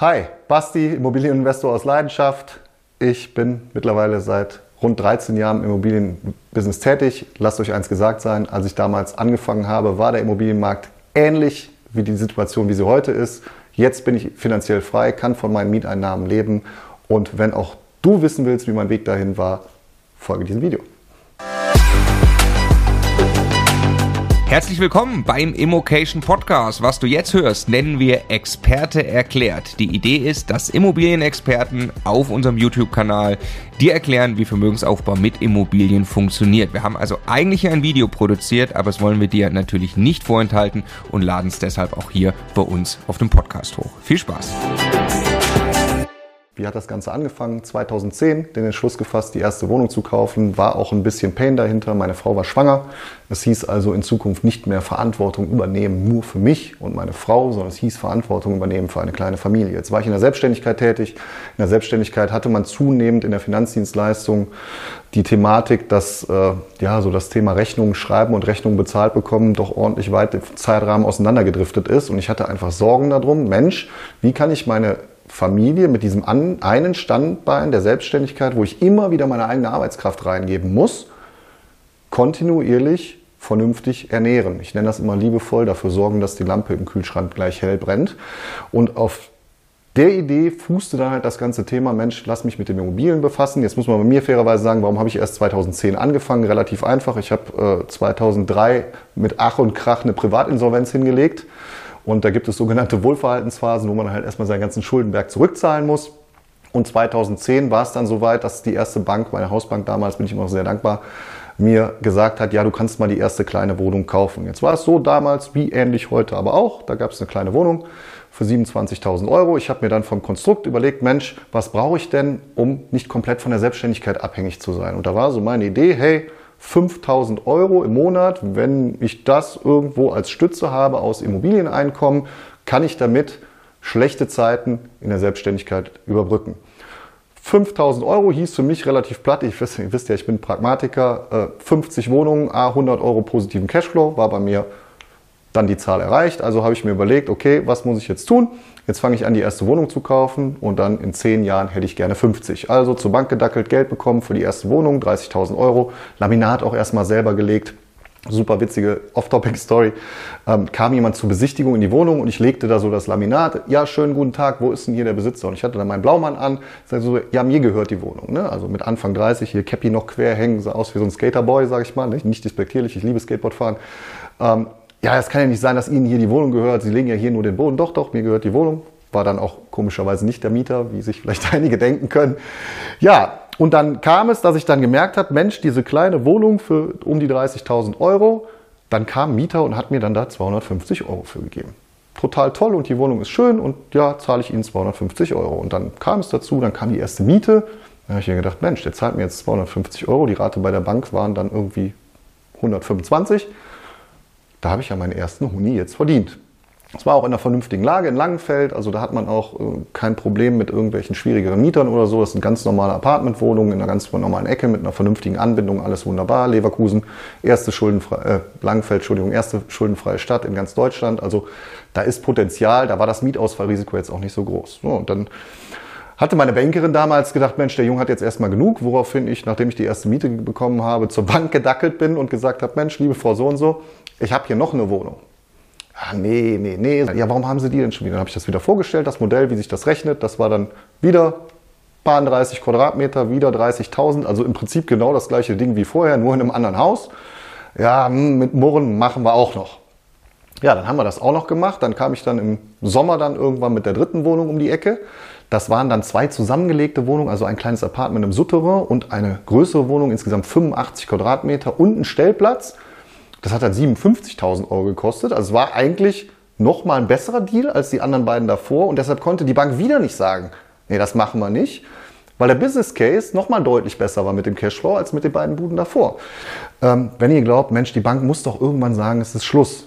Hi, Basti, Immobilieninvestor aus Leidenschaft. Ich bin mittlerweile seit rund 13 Jahren im Immobilienbusiness tätig. Lasst euch eins gesagt sein, als ich damals angefangen habe, war der Immobilienmarkt ähnlich wie die Situation, wie sie heute ist. Jetzt bin ich finanziell frei, kann von meinen Mieteinnahmen leben. Und wenn auch du wissen willst, wie mein Weg dahin war, folge diesem Video. Herzlich willkommen beim Immocation Podcast. Was du jetzt hörst, nennen wir Experte erklärt. Die Idee ist, dass Immobilienexperten auf unserem YouTube-Kanal dir erklären, wie Vermögensaufbau mit Immobilien funktioniert. Wir haben also eigentlich ein Video produziert, aber das wollen wir dir natürlich nicht vorenthalten und laden es deshalb auch hier bei uns auf dem Podcast hoch. Viel Spaß! Wie hat das Ganze angefangen? 2010, den Entschluss gefasst, die erste Wohnung zu kaufen, war auch ein bisschen Pain dahinter. Meine Frau war schwanger. Es hieß also in Zukunft nicht mehr Verantwortung übernehmen, nur für mich und meine Frau, sondern es hieß Verantwortung übernehmen für eine kleine Familie. Jetzt war ich in der Selbstständigkeit tätig. In der Selbstständigkeit hatte man zunehmend in der Finanzdienstleistung die Thematik, dass so das Thema Rechnungen schreiben und Rechnungen bezahlt bekommen doch ordentlich weit im Zeitrahmen auseinandergedriftet ist. Und ich hatte einfach Sorgen darum, Mensch, wie kann ich meine Familie mit diesem einen Standbein der Selbstständigkeit, wo ich immer wieder meine eigene Arbeitskraft reingeben muss, kontinuierlich vernünftig ernähren. Ich nenne das immer liebevoll, dafür sorgen, dass die Lampe im Kühlschrank gleich hell brennt. Und auf der Idee fußte dann halt das ganze Thema, Mensch, lass mich mit den Immobilien befassen. Jetzt muss man bei mir fairerweise sagen, warum habe ich erst 2010 angefangen? Relativ einfach. Ich habe 2003 mit Ach und Krach eine Privatinsolvenz hingelegt. Und da gibt es sogenannte Wohlverhaltensphasen, wo man halt erstmal seinen ganzen Schuldenberg zurückzahlen muss. Und 2010 war es dann soweit, dass die erste Bank, meine Hausbank damals, bin ich immer noch sehr dankbar, mir gesagt hat, ja, du kannst mal die erste kleine Wohnung kaufen. Jetzt war es so damals, wie ähnlich heute aber auch. Da gab es eine kleine Wohnung für 27.000 Euro. Ich habe mir dann vom Konstrukt überlegt, Mensch, was brauche ich denn, um nicht komplett von der Selbstständigkeit abhängig zu sein? Und da war so meine Idee, hey, 5.000 Euro im Monat, wenn ich das irgendwo als Stütze habe aus Immobilieneinkommen, kann ich damit schlechte Zeiten in der Selbstständigkeit überbrücken. 5.000 Euro hieß für mich relativ platt, ihr wisst ja, ich bin Pragmatiker, 50 Wohnungen, 100 Euro positiven Cashflow, war bei mir dann die Zahl erreicht. Also habe ich mir überlegt, okay, was muss ich jetzt tun? Jetzt fange ich an, die erste Wohnung zu kaufen und dann in 10 Jahren hätte ich gerne 50. Also zur Bank gedackelt, Geld bekommen für die erste Wohnung, 30.000 Euro, Laminat auch erstmal selber gelegt. Super witzige Off-Topic-Story. Kam jemand zur Besichtigung in die Wohnung und ich legte da so das Laminat. Ja, schönen guten Tag, wo ist denn hier der Besitzer? Und ich hatte dann meinen Blaumann an. Sag so, ja, mir gehört die Wohnung. Ne? Also mit Anfang 30, hier Käppi noch quer hängen, sah aus wie so ein Skaterboy, sag ich mal. Nicht despektierlich, ich liebe Skateboardfahren. Ja, es kann ja nicht sein, dass Ihnen hier die Wohnung gehört. Sie legen ja hier nur den Boden. Doch, doch, mir gehört die Wohnung. War dann auch komischerweise nicht der Mieter, wie sich vielleicht einige denken können. Ja, und dann kam es, dass ich dann gemerkt habe, Mensch, diese kleine Wohnung für um die 30.000 Euro. Dann kam Mieter und hat mir dann da 250 Euro für gegeben. Total toll und die Wohnung ist schön und ja, zahle ich Ihnen 250 Euro. Und dann kam es dazu, dann kam die erste Miete. Da habe ich mir gedacht, Mensch, der zahlt mir jetzt 250 Euro. Die Rate bei der Bank waren dann irgendwie 125 Euro. Da habe ich ja meinen ersten Huni jetzt verdient. Es war auch in einer vernünftigen Lage in Langenfeld, also da hat man auch kein Problem mit irgendwelchen schwierigeren Mietern oder so. Das sind ganz normale Apartmentwohnungen in einer ganz normalen Ecke mit einer vernünftigen Anbindung, alles wunderbar. Leverkusen, erste schuldenfreie Stadt in ganz Deutschland. Also da ist Potenzial, da war das Mietausfallrisiko jetzt auch nicht so groß. So, und dann hatte meine Bankerin damals gedacht, Mensch, der Junge hat jetzt erstmal genug, woraufhin ich, nachdem ich die erste Miete bekommen habe, zur Bank gedackelt bin und gesagt habe, Mensch, liebe Frau so und so, ich habe hier noch eine Wohnung. Ah, nee. Ja, warum haben Sie die denn schon wieder? Dann habe ich das wieder vorgestellt, das Modell, wie sich das rechnet. Das war dann wieder paar 30 Quadratmeter, wieder 30.000. Also im Prinzip genau das gleiche Ding wie vorher, nur in einem anderen Haus. Ja, mit Murren machen wir auch noch. Ja, dann haben wir das auch noch gemacht. Dann kam ich dann im Sommer dann irgendwann mit der dritten Wohnung um die Ecke. Das waren dann 2 zusammengelegte Wohnungen, also ein kleines Apartment im Souterrain und eine größere Wohnung, insgesamt 85 Quadratmeter und ein Stellplatz. Das hat dann 57.000 Euro gekostet. Also es war eigentlich nochmal ein besserer Deal als die anderen beiden davor. Und deshalb konnte die Bank wieder nicht sagen, nee, das machen wir nicht. Weil der Business Case nochmal deutlich besser war mit dem Cashflow als mit den beiden Buden davor. Wenn ihr glaubt, Mensch, die Bank muss doch irgendwann sagen, es ist Schluss.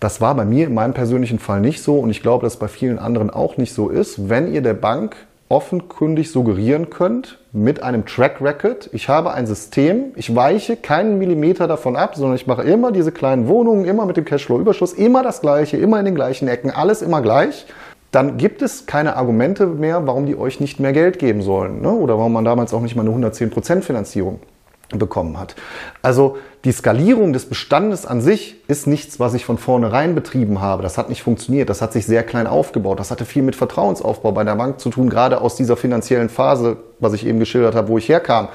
Das war bei mir in meinem persönlichen Fall nicht so und ich glaube, dass es bei vielen anderen auch nicht so ist. Wenn ihr der Bank offenkundig suggerieren könnt mit einem Track Record, ich habe ein System, ich weiche keinen Millimeter davon ab, sondern ich mache immer diese kleinen Wohnungen, immer mit dem Cashflow-Überschuss, immer das Gleiche, immer in den gleichen Ecken, alles immer gleich, dann gibt es keine Argumente mehr, warum die euch nicht mehr Geld geben sollen, ne? Oder warum man damals auch nicht mal eine 110% Finanzierung bekommen hat. Also die Skalierung des Bestandes an sich ist nichts, was ich von vornherein betrieben habe. Das hat nicht funktioniert. Das hat sich sehr klein aufgebaut. Das hatte viel mit Vertrauensaufbau bei der Bank zu tun, gerade aus dieser finanziellen Phase, was ich eben geschildert habe, wo ich herkam.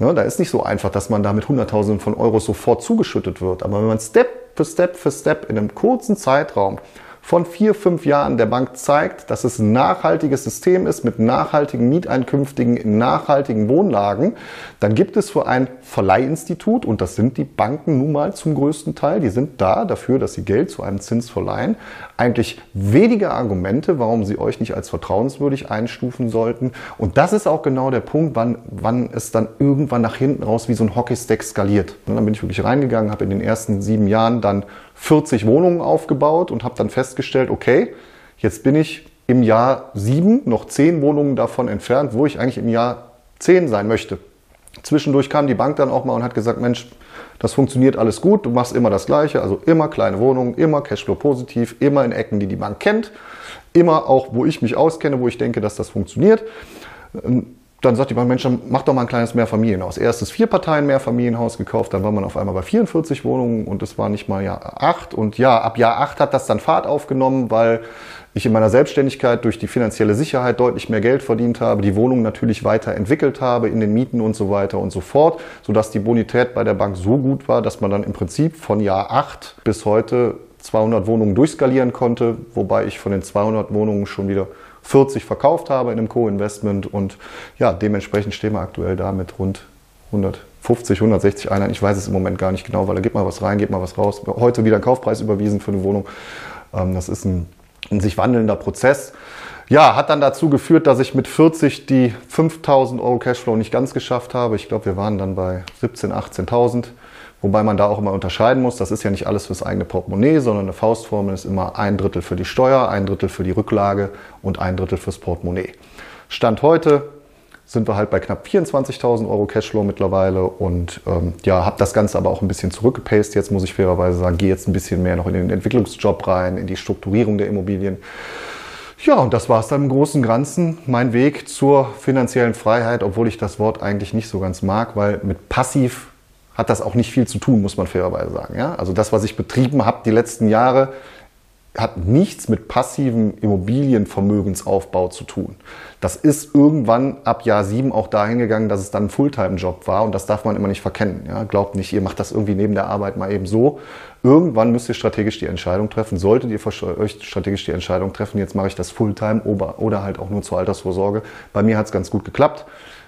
Ne, da ist nicht so einfach, dass man da mit Hunderttausenden von Euros sofort zugeschüttet wird. Aber wenn man Step für Step für Step in einem kurzen Zeitraum von 4-5 Jahren der Bank zeigt, dass es ein nachhaltiges System ist mit nachhaltigen Mieteinkünftigen in nachhaltigen Wohnlagen, dann gibt es für ein Verleihinstitut, und das sind die Banken nun mal zum größten Teil, die sind da dafür, dass sie Geld zu einem Zins verleihen, eigentlich weniger Argumente, warum sie euch nicht als vertrauenswürdig einstufen sollten. Und das ist auch genau der Punkt, wann es dann irgendwann nach hinten raus wie so ein Hockeystick skaliert. Und dann bin ich wirklich reingegangen, habe in den ersten 7 Jahren dann 40 Wohnungen aufgebaut und habe dann festgestellt, okay, jetzt bin ich im Jahr 7 noch 10 Wohnungen davon entfernt, wo ich eigentlich im Jahr 10 sein möchte. Zwischendurch kam die Bank dann auch mal und hat gesagt, Mensch, das funktioniert alles gut, du machst immer das Gleiche, also immer kleine Wohnungen, immer Cashflow positiv, immer in Ecken, die die Bank kennt, immer auch, wo ich mich auskenne, wo ich denke, dass das funktioniert. Dann sagt die Bank, Mensch, mach doch mal ein kleines Mehrfamilienhaus. Erstes 4-Parteien-Mehrfamilienhaus gekauft, dann war man auf einmal bei 44 Wohnungen und es war nicht mal Jahr 8. Und ja, ab Jahr 8 hat das dann Fahrt aufgenommen, weil ich in meiner Selbstständigkeit durch die finanzielle Sicherheit deutlich mehr Geld verdient habe, die Wohnung natürlich weiterentwickelt habe in den Mieten und so weiter und so fort, sodass die Bonität bei der Bank so gut war, dass man dann im Prinzip von Jahr 8 bis heute 200 Wohnungen durchskalieren konnte, wobei ich von den 200 Wohnungen schon wieder 40 verkauft habe in einem Co-Investment, und ja, dementsprechend stehen wir aktuell da mit rund 150, 160 Einheiten. Ich weiß es im Moment gar nicht genau, weil da geht mal was rein, geht mal was raus. Heute wieder einen Kaufpreis überwiesen für eine Wohnung. Das ist ein sich wandelnder Prozess. Ja, hat dann dazu geführt, dass ich mit 40 die 5.000 Euro Cashflow nicht ganz geschafft habe. Ich glaube, wir waren dann bei 17.000, 18.000. Wobei man da auch immer unterscheiden muss, das ist ja nicht alles fürs eigene Portemonnaie, sondern eine Faustformel ist immer 1/3 für die Steuer, 1/3 für die Rücklage und 1/3 fürs Portemonnaie. Stand heute sind wir halt bei knapp 24.000 Euro Cashflow mittlerweile, und ja, habe das Ganze aber auch ein bisschen zurückgepaced. Jetzt muss ich fairerweise sagen, gehe jetzt ein bisschen mehr noch in den Entwicklungsjob rein, in die Strukturierung der Immobilien. Ja, und das war es dann im Großen und Ganzen, mein Weg zur finanziellen Freiheit, obwohl ich das Wort eigentlich nicht so ganz mag, weil mit passiv hat das auch nicht viel zu tun, muss man fairerweise sagen. Ja? Also das, was ich betrieben habe die letzten Jahre, hat nichts mit passivem Immobilienvermögensaufbau zu tun. Das ist irgendwann ab Jahr 7 auch dahin gegangen, dass es dann ein Fulltime-Job war, und das darf man immer nicht verkennen. Ja? Glaubt nicht, ihr macht das irgendwie neben der Arbeit mal eben so. Irgendwann müsst ihr strategisch die Entscheidung treffen, solltet ihr euch strategisch die Entscheidung treffen, jetzt mache ich das Fulltime oder halt auch nur zur Altersvorsorge. Bei mir hat es ganz gut geklappt.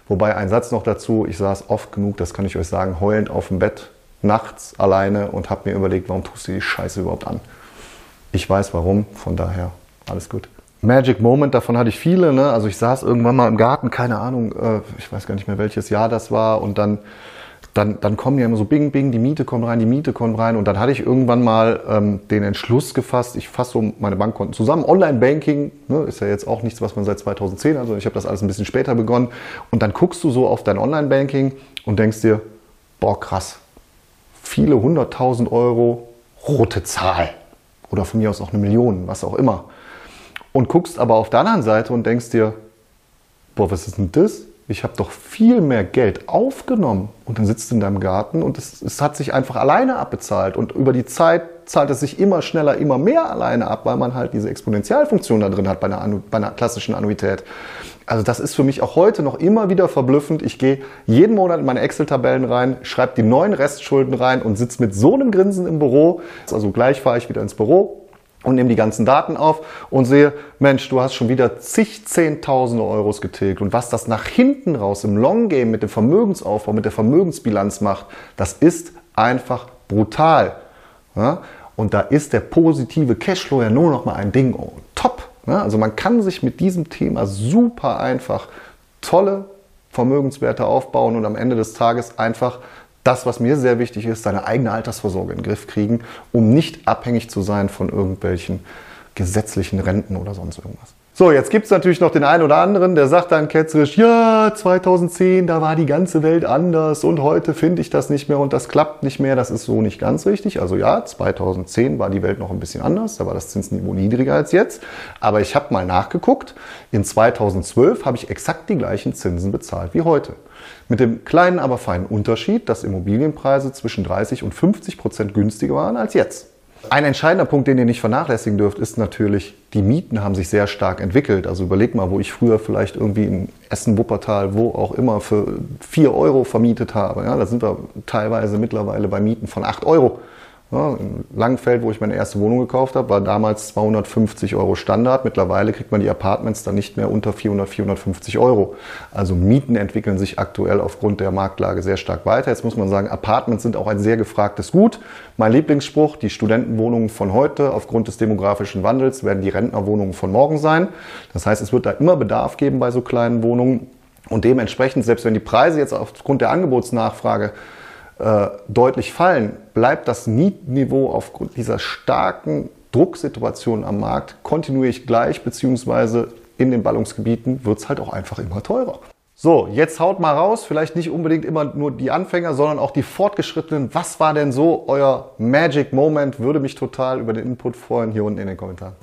Wobei ein Satz noch dazu, ich saß oft genug, das kann ich euch sagen, heulend auf dem Bett, nachts alleine, und habe mir überlegt, warum tust du die Scheiße überhaupt an? Ich weiß warum, von daher alles gut. Magic Moment, davon hatte ich viele, ne? Also ich saß irgendwann mal im Garten, keine Ahnung, ich weiß gar nicht mehr, welches Jahr das war, und dann kommen ja immer so bing, bing, die Miete kommt rein, und dann hatte ich irgendwann mal den Entschluss gefasst, ich fasse so meine Bankkonten zusammen, Online-Banking, ne, ist ja jetzt auch nichts, was man seit 2010, also ich habe das alles ein bisschen später begonnen, und dann guckst du so auf dein Online-Banking und denkst dir, boah krass, viele 100.000 Euro, rote Zahl, oder von mir aus auch 1 Million, was auch immer, und guckst aber auf der anderen Seite und denkst dir, boah, was ist denn das? Ich habe doch viel mehr Geld aufgenommen, und dann sitzt du in deinem Garten und es hat sich einfach alleine abbezahlt, und über die Zeit zahlt es sich immer schneller, immer mehr alleine ab, weil man halt diese Exponentialfunktion da drin hat bei einer klassischen Annuität. Also das ist für mich auch heute noch immer wieder verblüffend. Ich gehe jeden Monat in meine Excel-Tabellen rein, schreibe die neuen Restschulden rein und sitze mit so einem Grinsen im Büro. Also gleich fahre ich wieder ins Büro und nehme die ganzen Daten auf und sehe, Mensch, du hast schon wieder zig Zehntausende Euros getilgt. Und was das nach hinten raus im Long Game mit dem Vermögensaufbau, mit der Vermögensbilanz macht, das ist einfach brutal. Ja? Und da ist der positive Cashflow ja nur noch mal ein Ding on top. Ja? Also man kann sich mit diesem Thema super einfach tolle Vermögenswerte aufbauen und am Ende des Tages einfach das, was mir sehr wichtig ist, deine eigene Altersvorsorge in den Griff kriegen, um nicht abhängig zu sein von irgendwelchen gesetzlichen Renten oder sonst irgendwas. So, jetzt gibt es natürlich noch den einen oder anderen, der sagt dann ketzerisch, ja, 2010, da war die ganze Welt anders und heute finde ich das nicht mehr und das klappt nicht mehr, das ist so nicht ganz richtig. Also ja, 2010 war die Welt noch ein bisschen anders, da war das Zinsniveau niedriger als jetzt. Aber ich habe mal nachgeguckt, in 2012 habe ich exakt die gleichen Zinsen bezahlt wie heute. Mit dem kleinen, aber feinen Unterschied, dass Immobilienpreise zwischen 30% und 50% günstiger waren als jetzt. Ein entscheidender Punkt, den ihr nicht vernachlässigen dürft, ist natürlich, die Mieten haben sich sehr stark entwickelt. Also überlegt mal, wo ich früher vielleicht irgendwie in Essen, Wuppertal, wo auch immer für 4 Euro vermietet habe. Ja, da sind wir teilweise mittlerweile bei Mieten von 8 Euro. Ja, in Langenfeld, wo ich meine erste Wohnung gekauft habe, war damals 250 Euro Standard. Mittlerweile kriegt man die Apartments dann nicht mehr unter 400, 450 Euro. Also Mieten entwickeln sich aktuell aufgrund der Marktlage sehr stark weiter. Jetzt muss man sagen, Apartments sind auch ein sehr gefragtes Gut. Mein Lieblingsspruch, die Studentenwohnungen von heute, aufgrund des demografischen Wandels, werden die Rentnerwohnungen von morgen sein. Das heißt, es wird da immer Bedarf geben bei so kleinen Wohnungen. Und dementsprechend, selbst wenn die Preise jetzt aufgrund der Angebotsnachfrage deutlich fallen, bleibt das Mietniveau aufgrund dieser starken Drucksituation am Markt kontinuierlich gleich, beziehungsweise in den Ballungsgebieten wird es halt auch einfach immer teurer. So, jetzt haut mal raus, vielleicht nicht unbedingt immer nur die Anfänger, sondern auch die Fortgeschrittenen. Was war denn so euer Magic Moment? Würde mich total über den Input freuen, hier unten in den Kommentaren.